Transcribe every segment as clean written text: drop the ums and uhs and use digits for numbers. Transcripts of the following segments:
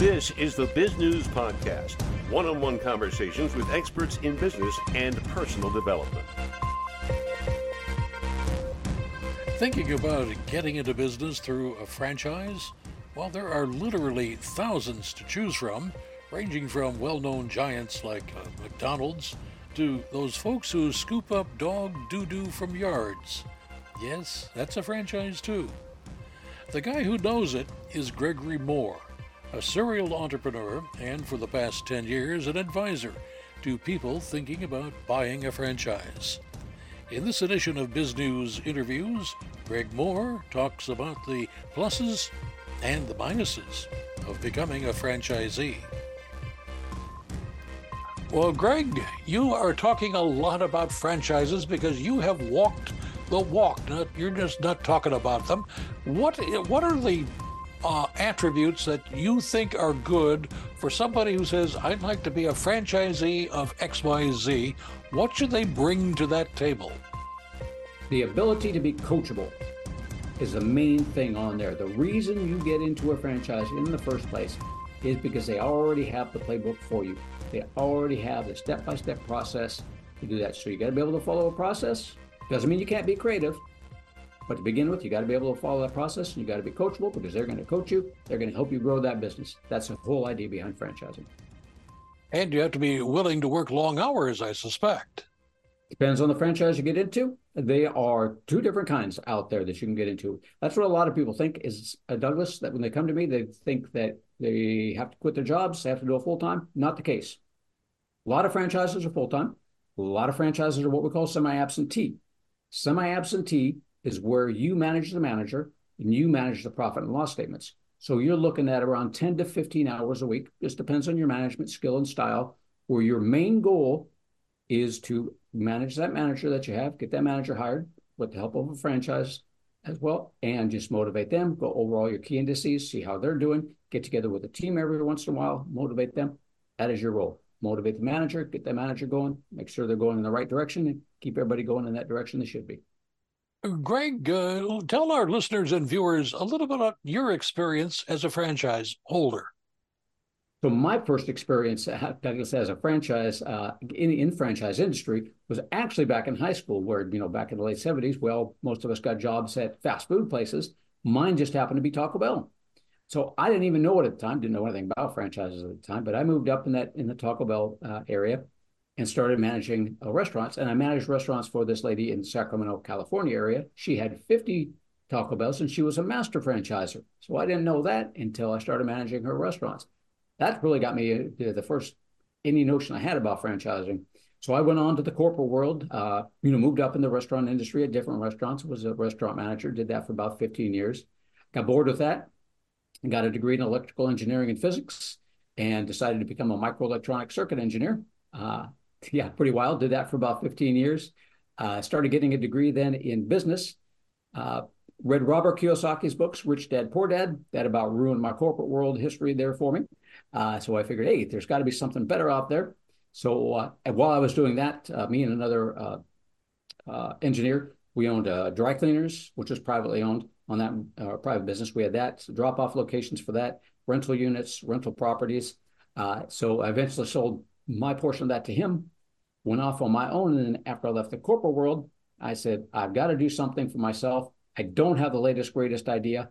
This is the Biz News Podcast, one-on-one conversations with experts in business and personal development. Thinking about getting into business through a franchise? Well, there are literally thousands to choose from, ranging from well-known giants like McDonald's to those folks who scoop up dog doo-doo from yards. Yes, that's a franchise too. The guy who knows it is Gregory Mohr, a serial entrepreneur and for the past 10 years an advisor to people thinking about buying a franchise. In this edition of Biz News Interviews, Greg Mohr talks about the pluses and the minuses of becoming a franchisee. Well, Greg, you are talking a lot about franchises because you have walked the walk. You're just not talking about them. What are the attributes that you think are good for somebody who says, I'd like to be a franchisee of XYZ? What should they bring to that table? The ability to be coachable is the main thing on there. The reason you get into a franchise in the first place is because they already have the playbook for you. They already have the step-by-step process to do that. So you got to be able to follow a process. Doesn't mean you can't be creative. But to begin with, you got to be able to follow that process. You got to be coachable because they're going to coach you. They're going to help you grow that business. That's the whole idea behind franchising. And you have to be willing to work long hours, I suspect. Depends on the franchise you get into. There are two different kinds out there that you can get into. That's what a lot of people think is a Douglas, that when they come to me, they think that they have to quit their jobs. They have to do a full-time. Not the case. A lot of franchises are full-time. A lot of franchises are what we call semi-absentee. Semi-absentee is where you manage the manager and you manage the profit and loss statements. So you're looking at around 10 to 15 hours a week. This depends on your management skill and style, where your main goal is to manage that manager that you have, get that manager hired with the help of a franchise as well, and just motivate them, go over all your key indices, see how they're doing, get together with a team every once in a while, motivate them. That is your role. Motivate the manager, get that manager going, make sure they're going in the right direction, and keep everybody going in that direction they should be. Greg, tell our listeners and viewers a little bit about your experience as a franchise holder. So my first experience, Douglas, as a franchise in franchise industry was actually back in high school, where, you know, back in the late 70s, well, most of us got jobs at fast food places. Mine just happened to be Taco Bell. So I didn't even know it at the time, didn't know anything about franchises at the time, but I moved up in the Taco Bell area and started managing restaurants. And I managed restaurants for this lady in Sacramento, California area. She had 50 Taco Bells and she was a master franchiser. So I didn't know that until I started managing her restaurants. That really got me the first any notion I had about franchising. So I went on to the corporate world, moved up in the restaurant industry at different restaurants, was a restaurant manager, did that for about 15 years. Got bored with that and got a degree in electrical engineering and physics and decided to become a microelectronic circuit engineer. Pretty wild. Did that for about 15 years. Started getting a degree then in business. Read Robert Kiyosaki's books, Rich Dad, Poor Dad. That about ruined my corporate world history there for me. So I figured, hey, there's got to be something better out there. So while I was doing that, me and another engineer, we owned dry cleaners, which was privately owned on that private business. We had that, so drop-off locations for that, rental units, rental properties. So I eventually sold my portion of that to him, went off on my own. And then after I left the corporate world, I said, I've got to do something for myself. I don't have the latest, greatest idea.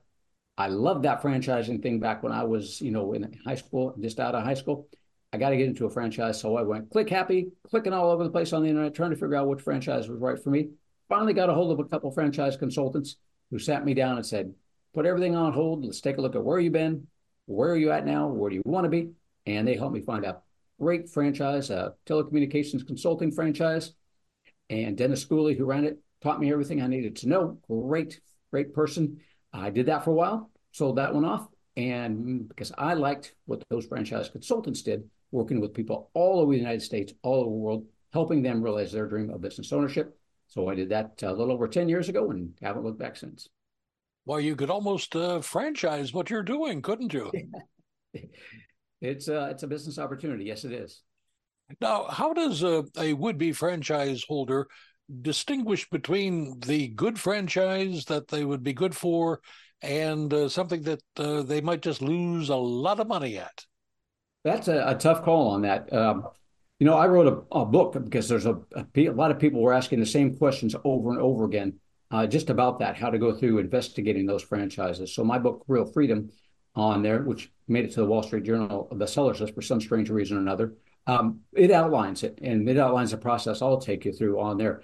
I loved that franchising thing back when I was, in high school, just out of high school. I got to get into a franchise. So I went clicking all over the place on the internet, trying to figure out which franchise was right for me. Finally got a hold of a couple franchise consultants who sat me down and said, put everything on hold. Let's take a look at where you've been. Where are you at now? Where do you want to be? And they helped me find out. Great franchise, a telecommunications consulting franchise. And Dennis Schooley, who ran it, taught me everything I needed to know. Great, great person. I did that for a while, sold that one off. And because I liked what those franchise consultants did, working with people all over the United States, all over the world, helping them realize their dream of business ownership. So I did that a little over 10 years ago and haven't looked back since. Well, you could almost franchise what you're doing, couldn't you? It's a business opportunity. Yes, it is. Now, how does a would-be franchise holder distinguish between the good franchise that they would be good for and something that they might just lose a lot of money at? That's a tough call on that. You know, I wrote a book because there's a lot of people were asking the same questions over and over again, just about that, how to go through investigating those franchises. So my book, Real Freedom, on there, which made it to the Wall Street Journal bestsellers list for some strange reason or another, it outlines it, and it outlines the process I'll take you through on there.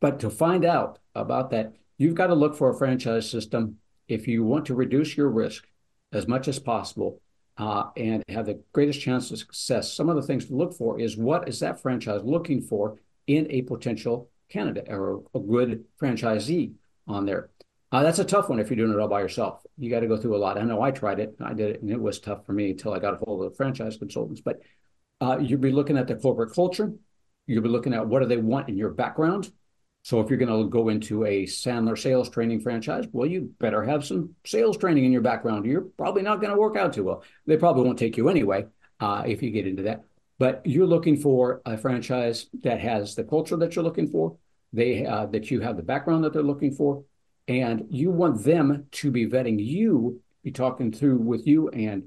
But to find out about that, you've got to look for a franchise system if you want to reduce your risk as much as possible and have the greatest chance of success. Some of the things to look for is, what is that franchise looking for in a potential candidate or a good franchisee on there? That's a tough one if you're doing it all by yourself. You got to go through a lot. I know I tried it, and I did it, and it was tough for me until I got a hold of the franchise consultants. But you'll be looking at the corporate culture. You'll be looking at what do they want in your background. So if you're going to go into a Sandler sales training franchise, well, you better have some sales training in your background. You're probably not going to work out too well. They probably won't take you anyway if you get into that. But you're looking for a franchise that has the culture that you're looking for, that you have the background that they're looking for, and you want them to be vetting you, be talking through with you and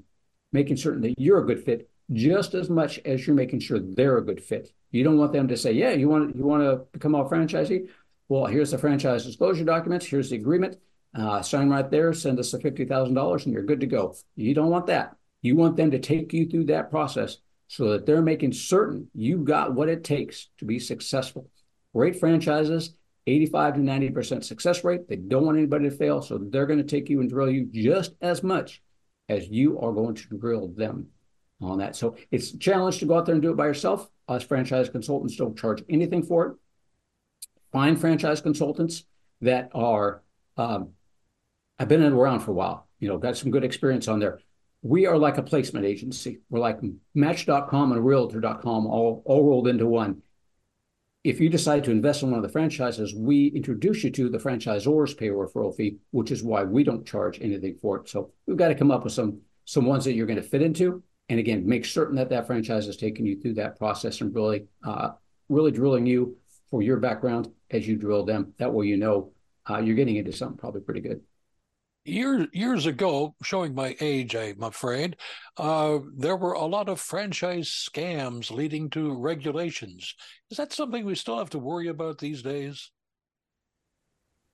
making certain that you're a good fit just as much as you're making sure they're a good fit. You don't want them to say, yeah, you want to become a franchisee? Well, here's the franchise disclosure documents. Here's the agreement. Sign right there. Send us the $50,000 and you're good to go. You don't want that. You want them to take you through that process so that they're making certain you got what it takes to be successful. Great franchises, 85 to 90% success rate. They don't want anybody to fail, so they're going to take you and drill you just as much as you are going to drill them on that. So it's a challenge to go out there and do it by yourself. Us franchise consultants don't charge anything for it. Find franchise consultants that are, I've been around for a while, you know, got some good experience on there. We are like a placement agency. We're like Match.com and Realtor.com all rolled into one. If you decide to invest in one of the franchises, we introduce you to the franchisor's pay referral fee, which is why we don't charge anything for it. So we've got to come up with some ones that you're going to fit into. And again, make certain that that franchise is taking you through that process and really, really drilling you for your background as you drill them. That way, you know, you're getting into something probably pretty good. Years ago, showing my age, I'm afraid, there were a lot of franchise scams leading to regulations. Is that something we still have to worry about these days?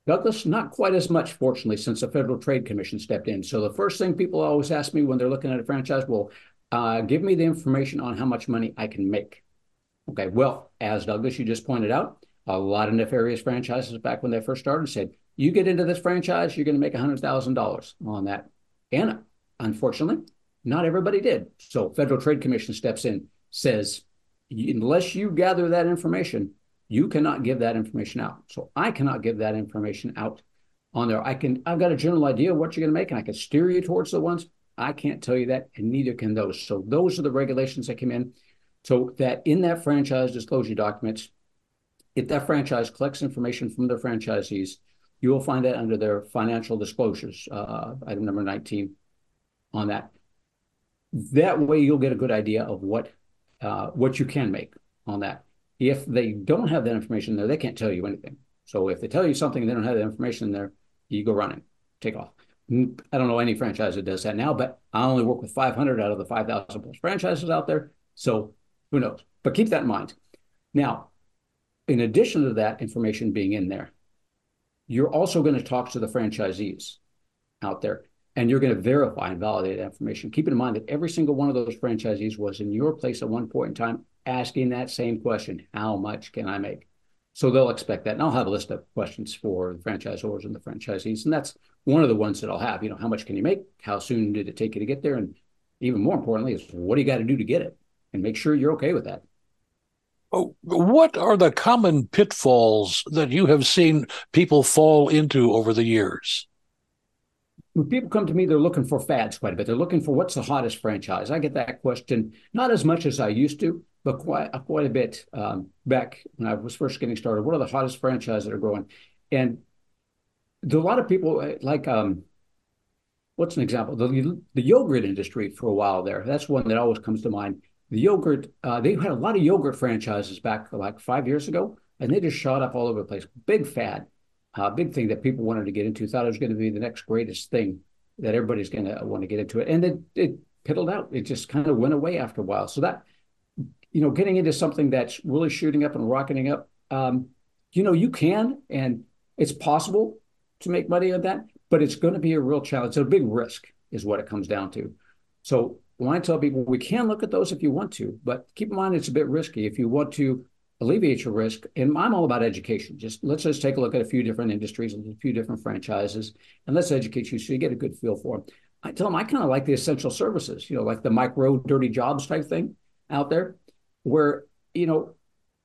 Douglas, not quite as much, fortunately, since the Federal Trade Commission stepped in. So the first thing people always ask me when they're looking at a franchise, well, give me the information on how much money I can make. Okay, well, as Douglas, you just pointed out, a lot of nefarious franchises back when they first started said, you get into this franchise, you're going to make $100,000 on that. And unfortunately, not everybody did. So Federal Trade Commission steps in, says, unless you gather that information, you cannot give that information out. So I cannot give that information out on there. I've got a general idea of what you're going to make, and I can steer you towards the ones. I can't tell you that, and neither can those. So those are the regulations that come in. So that in that franchise disclosure documents, if that franchise collects information from their franchisees, you will find that under their financial disclosures, item number 19 on that. That way you'll get a good idea of what you can make on that. If they don't have that information there, they can't tell you anything. So if they tell you something and they don't have that information there, you go running, take off. I don't know any franchise that does that now, but I only work with 500 out of the 5,000 plus franchises out there. So who knows? But keep that in mind. Now, in addition to that information being in there, you're also going to talk to the franchisees out there, and you're going to verify and validate that information. Keep in mind that every single one of those franchisees was in your place at one point in time, asking that same question, how much can I make? So they'll expect that. And I'll have a list of questions for the franchisors and the franchisees. And that's one of the ones that I'll have, you know, how much can you make? How soon did it take you to get there? And even more importantly is, what do you got to do to get it? And make sure you're okay with that. Oh, what are the common pitfalls that you have seen people fall into over the years? When people come to me, they're looking for fads quite a bit. They're looking for what's the hottest franchise. I get that question, not as much as I used to, but quite a bit back when I was first getting started. What are the hottest franchises that are growing? And there are a lot of people like, what's an example? The yogurt industry for a while there. That's one that always comes to mind. The yogurt, they had a lot of yogurt franchises back like 5 years ago, and they just shot up all over the place. Big fad. big thing that people wanted to get into, thought it was going to be the next greatest thing that everybody's going to want to get into it. And it piddled out. It just kind of went away after a while. So that, you know, getting into something that's really shooting up and rocketing up, you know, you can, and it's possible to make money on that, but it's going to be a real challenge. So a big risk is what it comes down to. So when I tell people, we can look at those if you want to, but keep in mind, it's a bit risky. If you want to alleviate your risk, and I'm all about education. Let's take a look at a few different industries and a few different franchises, and let's educate you so you get a good feel for them. I tell them I kind of like the essential services, you know, like the micro dirty jobs type thing out there where, you know,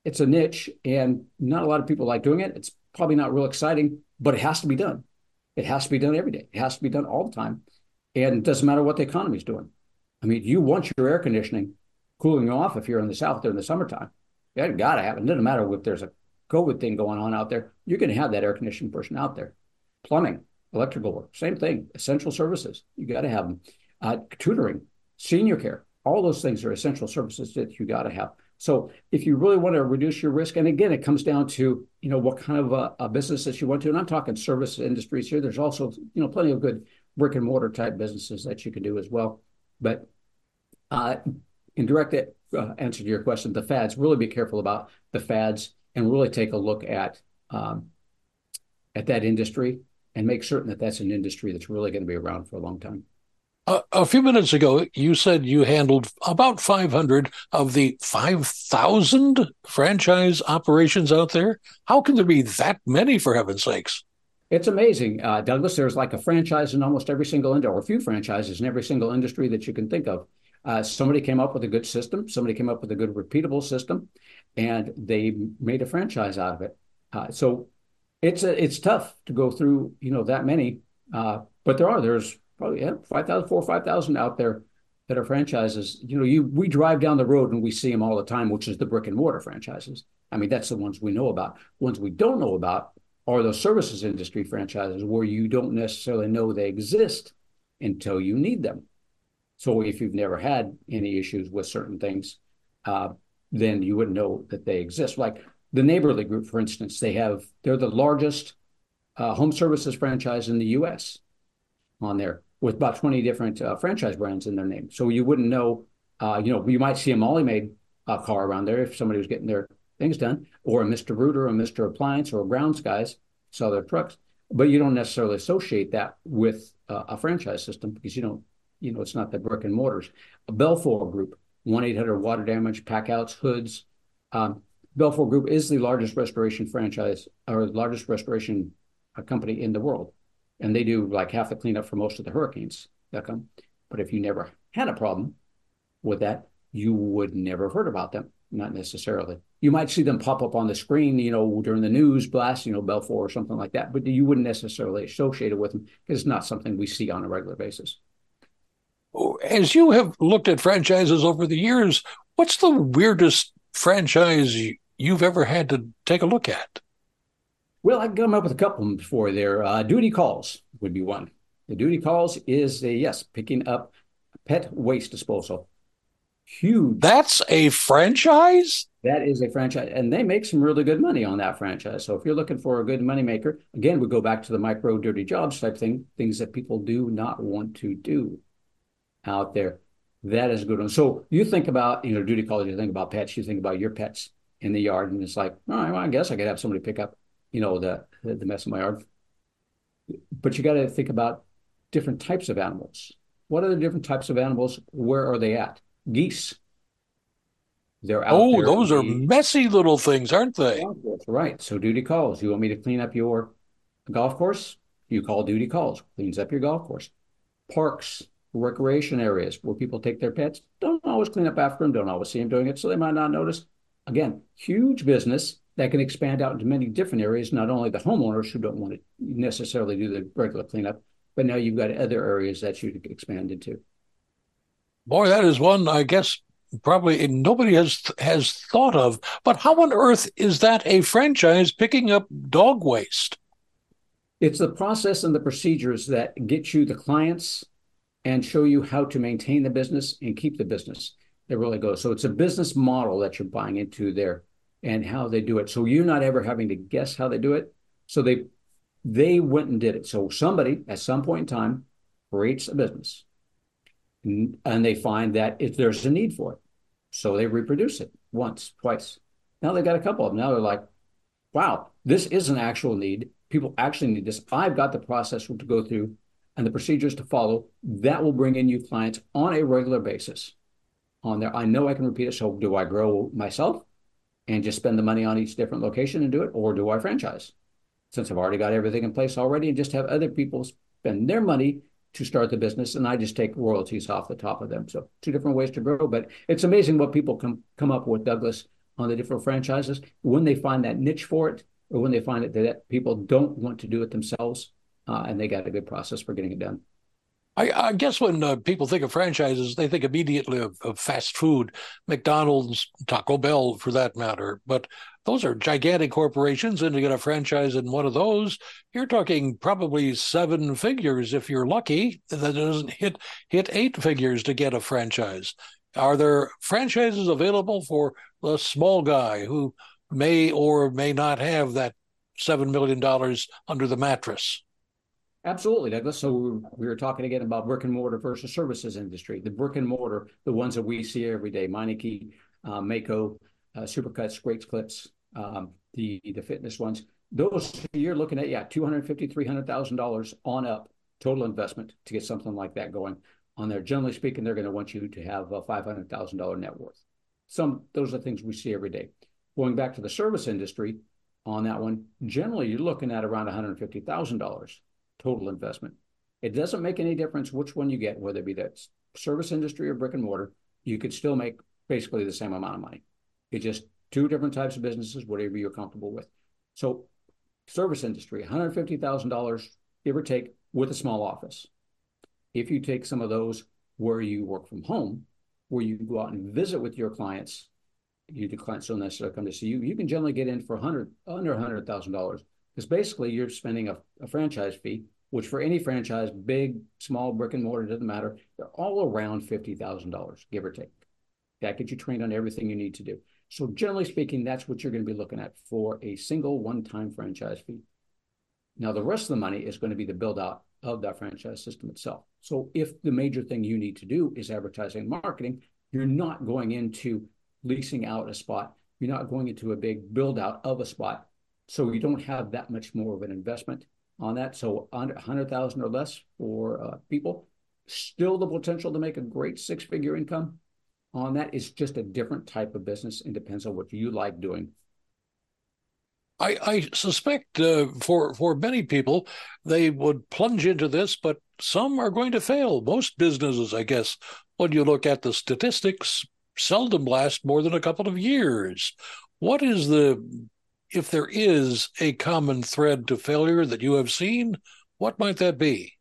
it's a niche and not a lot of people like doing it. It's probably not real exciting, but it has to be done. It has to be done every day. It has to be done all the time. And it doesn't matter what the economy is doing. I mean, you want your air conditioning cooling off if you're in the South during the summertime. That got to happen. It doesn't matter if there's a COVID thing going on out there. You're going to have that air conditioning person out there. Plumbing, electrical work, same thing. Essential services, you got to have them. Tutoring, senior care, all those things are essential services that you got to have. So if you really want to reduce your risk, and again, it comes down to, you know, what kind of a business that you want to. And I'm talking service industries here. There's also, you know, plenty of good brick and mortar type businesses that you can do as well. But in direct answer to your question, the fads, really be careful about the fads and really take a look at that industry and make certain that that's an industry that's really going to be around for a long time. A few minutes ago, you said you handled about 500 of the 5,000 franchise operations out there. How can there be that many, for heaven's sakes? It's amazing, Douglas. There's like a franchise in almost every single industry, or a few franchises in every single industry that you can think of. Somebody came up with a good system. Somebody came up with a good repeatable system, and they made a franchise out of it. So it's tough to go through, you know, that many, but there's probably 4,000 or 5,000 out there that are franchises. You know, we drive down the road and we see them all the time, which is the brick and mortar franchises. I mean, that's the ones we know about. Ones we don't know about are those services industry franchises where you don't necessarily know they exist until you need them. So if you've never had any issues with certain things, then you wouldn't know that they exist. Like the Neighborly Group, for instance, they're the largest home services franchise in the U.S. on there with about 20 different franchise brands in their name. So you wouldn't know, you know, you might see a Molly Maid car around there if somebody was getting their things done, or a Mr. Rooter or Mr. Appliance or Grounds Guys sell their trucks, but you don't necessarily associate that with a franchise system because you don't. You know, it's not the brick and mortars. Belfort Group, 1-800-Water-Damage, Packouts, Hoods. Belfort Group is the largest restoration franchise or largest restoration company in the world. And they do like half the cleanup for most of the hurricanes that come. But if you never had a problem with that, you would never have heard about them. Not necessarily. You might see them pop up on the screen, you know, during the news blast, you know, Belfort or something like that. But you wouldn't necessarily associate it with them because it's not something we see on a regular basis. As you have looked at franchises over the years, what's the weirdest franchise you've ever had to take a look at? Well, I can come up with a couple of them before there. Duty Calls would be one. The Duty Calls is picking up pet waste disposal. Huge. That's a franchise? That is a franchise. And they make some really good money on that franchise. So if you're looking for a good moneymaker, again, we go back to the micro dirty jobs type thing, things that people do not want to do out there. That is a good one. So you think about, you know, Duty Calls, you think about pets, you think about your pets in the yard, and it's like, all right, well, I guess I could have somebody pick up, you know, the mess in my yard. But you got to think about different types of animals. What are the different types of animals? Where are they at? Geese. They're out there. Oh, those are messy little things, aren't they? Right. So Duty Calls. You want me to clean up your golf course? You call Duty Calls. Cleans up your golf course. Parks. Recreation areas where people take their pets, don't always clean up after them, don't always see them doing it, so they might not notice. Again, huge business that can expand out into many different areas, not only the homeowners who don't want to necessarily do the regular cleanup, but now you've got other areas that you can expand into. Boy, that is one, I guess, probably nobody has thought of, but how on earth is that a franchise picking up dog waste? It's the process and the procedures that get you the clients and show you how to maintain the business and keep the business. It really goes. So it's a business model that you're buying into there and how they do it. So you're not ever having to guess how they do it. So they They went and did it. So somebody at some point in time creates a business, and they find that if there's a need for it. So they reproduce it once, twice. Now they've got a couple of them. Now they're like, wow, this is an actual need. People actually need this. I've got the process to go through and the procedures to follow. That will bring in new clients on a regular basis on there. I know I can repeat it. So do I grow myself and just spend the money on each different location and do it? Or do I franchise, since I've already got everything in place already, and just have other people spend their money to start the business, and I just take royalties off the top of them? So two different ways to grow, but it's amazing what people can come up with, Douglas, on the different franchises when they find that niche for it, or when they find it that people don't want to do it themselves, and they got a good process for getting it done. I guess when people think of franchises, they think immediately of fast food, McDonald's, Taco Bell, for that matter. But those are gigantic corporations, and to get a franchise in one of those, you're talking probably seven figures if you're lucky. That doesn't hit eight figures to get a franchise. Are there franchises available for the small guy who may or may not have that $7 million under the mattress? Absolutely, Douglas. So we were talking again about brick and mortar versus services industry. The brick and mortar, the ones that we see every day, Meineke, Mako, Supercuts, Great Clips, the fitness ones. Those you're looking at, yeah, $250,000, $300,000 on up, total investment to get something like that going on there. Generally speaking, they're going to want you to have a $500,000 net worth. Those are things we see every day. Going back to the service industry on that one, generally you're looking at around $150,000. Total investment. It doesn't make any difference which one you get, whether it be that service industry or brick and mortar. You could still make basically the same amount of money. It's just two different types of businesses, whatever you're comfortable with. So service industry, $150,000, give or take, with a small office. If you take some of those where you work from home, where you go out and visit with your clients, the clients don't necessarily come to see you, you can generally get in for under $100,000. Because basically you're spending a franchise fee, which for any franchise, big, small, brick and mortar, doesn't matter. They're all around $50,000, give or take. That gets you trained on everything you need to do. So generally speaking, that's what you're going to be looking at for a single one-time franchise fee. Now, the rest of the money is going to be the build out of that franchise system itself. So if the major thing you need to do is advertising and marketing, you're not going into leasing out a spot. You're not going into a big build out of a spot. So you don't have that much more of an investment on that. So under 100,000 or less for people, still the potential to make a great six-figure income on that. Is just a different type of business and depends on what you like doing. I suspect for many people, they would plunge into this, but some are going to fail. Most businesses, I guess, when you look at the statistics, seldom last more than a couple of years. What is the... If there is a common thread to failure that you have seen, what might that be?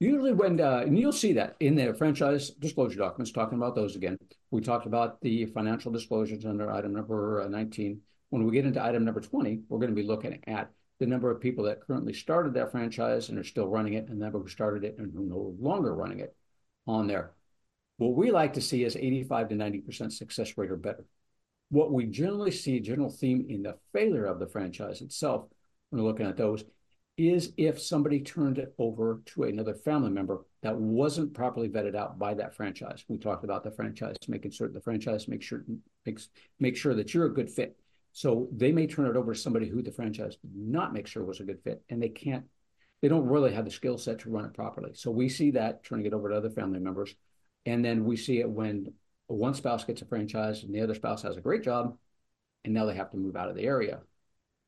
Usually when, and you'll see that in the franchise disclosure documents, talking about those again, we talked about the financial disclosures under item number 19. When we get into item number 20, we're going to be looking at the number of people that currently started that franchise and are still running it, and the number who started it and who no longer running it on there. What we like to see is 85 to 90% success rate or better. What we generally see, general theme in the failure of the franchise itself, when we're looking at those, is if somebody turned it over to another family member that wasn't properly vetted out by that franchise. We talked about the franchise, making certain the franchise make sure that you're a good fit. So they may turn it over to somebody who the franchise did not make sure was a good fit, and they don't really have the skill set to run it properly. So we see that turning it over to other family members. And then we see it when one spouse gets a franchise and the other spouse has a great job, and now they have to move out of the area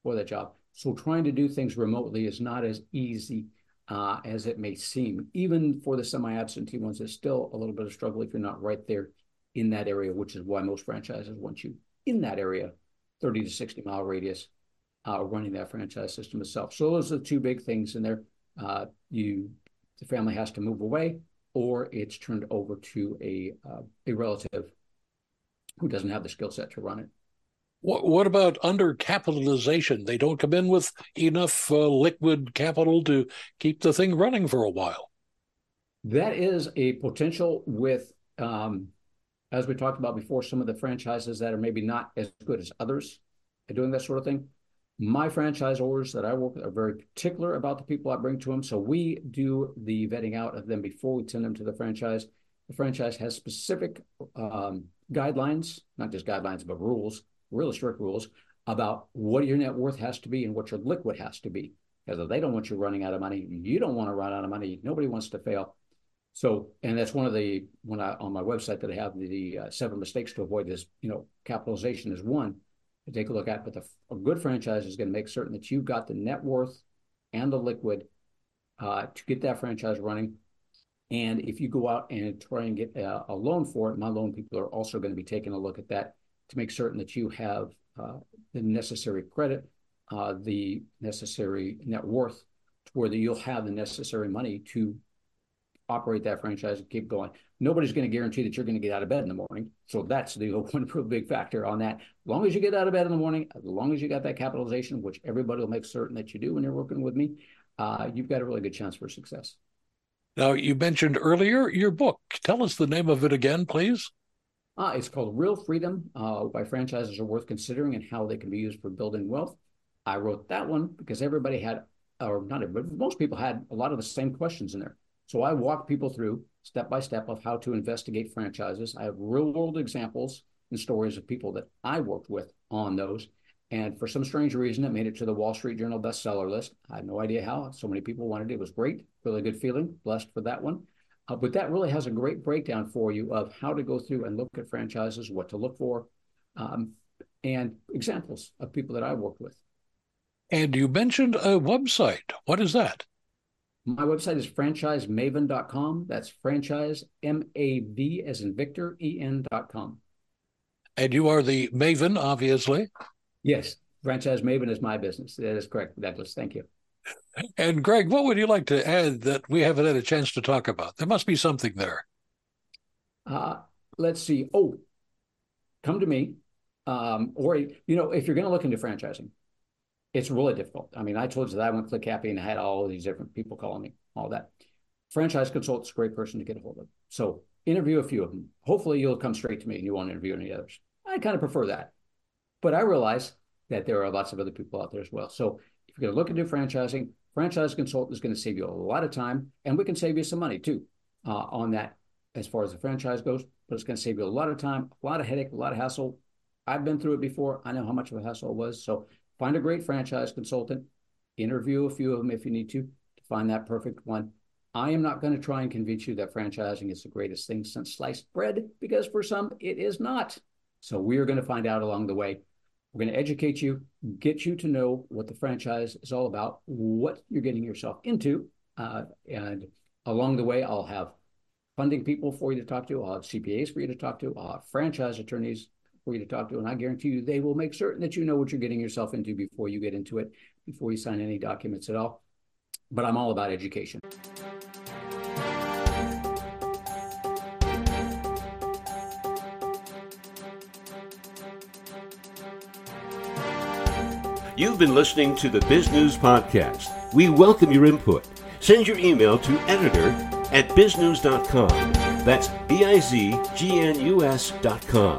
for that job. So trying to do things remotely is not as easy as it may seem. Even for the semi-absentee ones, it's still a little bit of struggle if you're not right there in that area, which is why most franchises want you in that area, 30 to 60 mile radius, running that franchise system itself. So those are the two big things in there. The family has to move away, or it's turned over to a relative who doesn't have the skill set to run it. What about undercapitalization? They don't come in with enough liquid capital to keep the thing running for a while. That is a potential with, as we talked about before, some of the franchises that are maybe not as good as others at doing that sort of thing. My franchisors that I work with are very particular about the people I bring to them. So we do the vetting out of them before we send them to the franchise. The franchise has specific guidelines, not just guidelines, but rules, really strict rules about what your net worth has to be and what your liquid has to be. Because if they don't want you running out of money, you don't want to run out of money. Nobody wants to fail. So, and that's one of the, when I, on my website that I have the 7 mistakes to avoid is, you know, capitalization is one to take a look at, but a good franchise is going to make certain that you've got the net worth and the liquid to get that franchise running. And if you go out and try and get a loan for it, my loan people are also going to be taking a look at that to make certain that you have the necessary credit, the necessary net worth to where that you'll have the necessary money to operate that franchise and keep going. Nobody's going to guarantee that you're going to get out of bed in the morning. So that's the one big factor on that. As long as you get out of bed in the morning, as long as you got that capitalization, which everybody will make certain that you do when you're working with me, you've got a really good chance for success. Now, you mentioned earlier your book. Tell us the name of it again, please. It's called Real Freedom, Why Franchises Are Worth Considering and How They Can Be Used for Building Wealth. I wrote that one because everybody had, or not everybody, most people had a lot of the same questions in there. So I walk people through step by step of how to investigate franchises. I have real world examples and stories of people that I worked with on those. And for some strange reason, it made it to the Wall Street Journal bestseller list. I had no idea how. So many people wanted it. It was great. Really good feeling. Blessed for that one. But that really has a great breakdown for you of how to go through and look at franchises, what to look for, and examples of people that I worked with. And you mentioned a website. What is that? My website is franchisemaven.com. That's franchise, M-A-V as in Victor, E-N.com. And you are the Maven, obviously. Yes. Franchise Maven is my business. That is correct, Douglas. Thank you. And Greg, what would you like to add that we haven't had a chance to talk about? There must be something there. Let's see. Oh, come to me. Or, you know, if you're going to look into franchising, it's really difficult. I mean, I told you that I went Click Happy and I had all of these different people calling me, all that. Franchise Consultant's a great person to get a hold of. So interview a few of them. Hopefully you'll come straight to me and you won't interview any others. I kind of prefer that. But I realize that there are lots of other people out there as well. So if you're going to look into franchising, Franchise Consultant is going to save you a lot of time, and we can save you some money too on that as far as the franchise goes, but it's going to save you a lot of time, a lot of headache, a lot of hassle. I've been through it before. I know how much of a hassle it was. So find a great franchise consultant, interview a few of them if you need to find that perfect one. I am not going to try and convince you that franchising is the greatest thing since sliced bread, because for some it is not. So we are going to find out along the way. We're going to educate you, get you to know what the franchise is all about, what you're getting yourself into. And along the way, I'll have funding people for you to talk to. I'll have CPAs for you to talk to. I'll have franchise attorneys for you to talk to. And I guarantee you, they will make certain that you know what you're getting yourself into before you get into it, before you sign any documents at all. But I'm all about education. You've been listening to the Biz News Podcast. We welcome your input. Send your email to editor@biznews.com. That's biznews.com.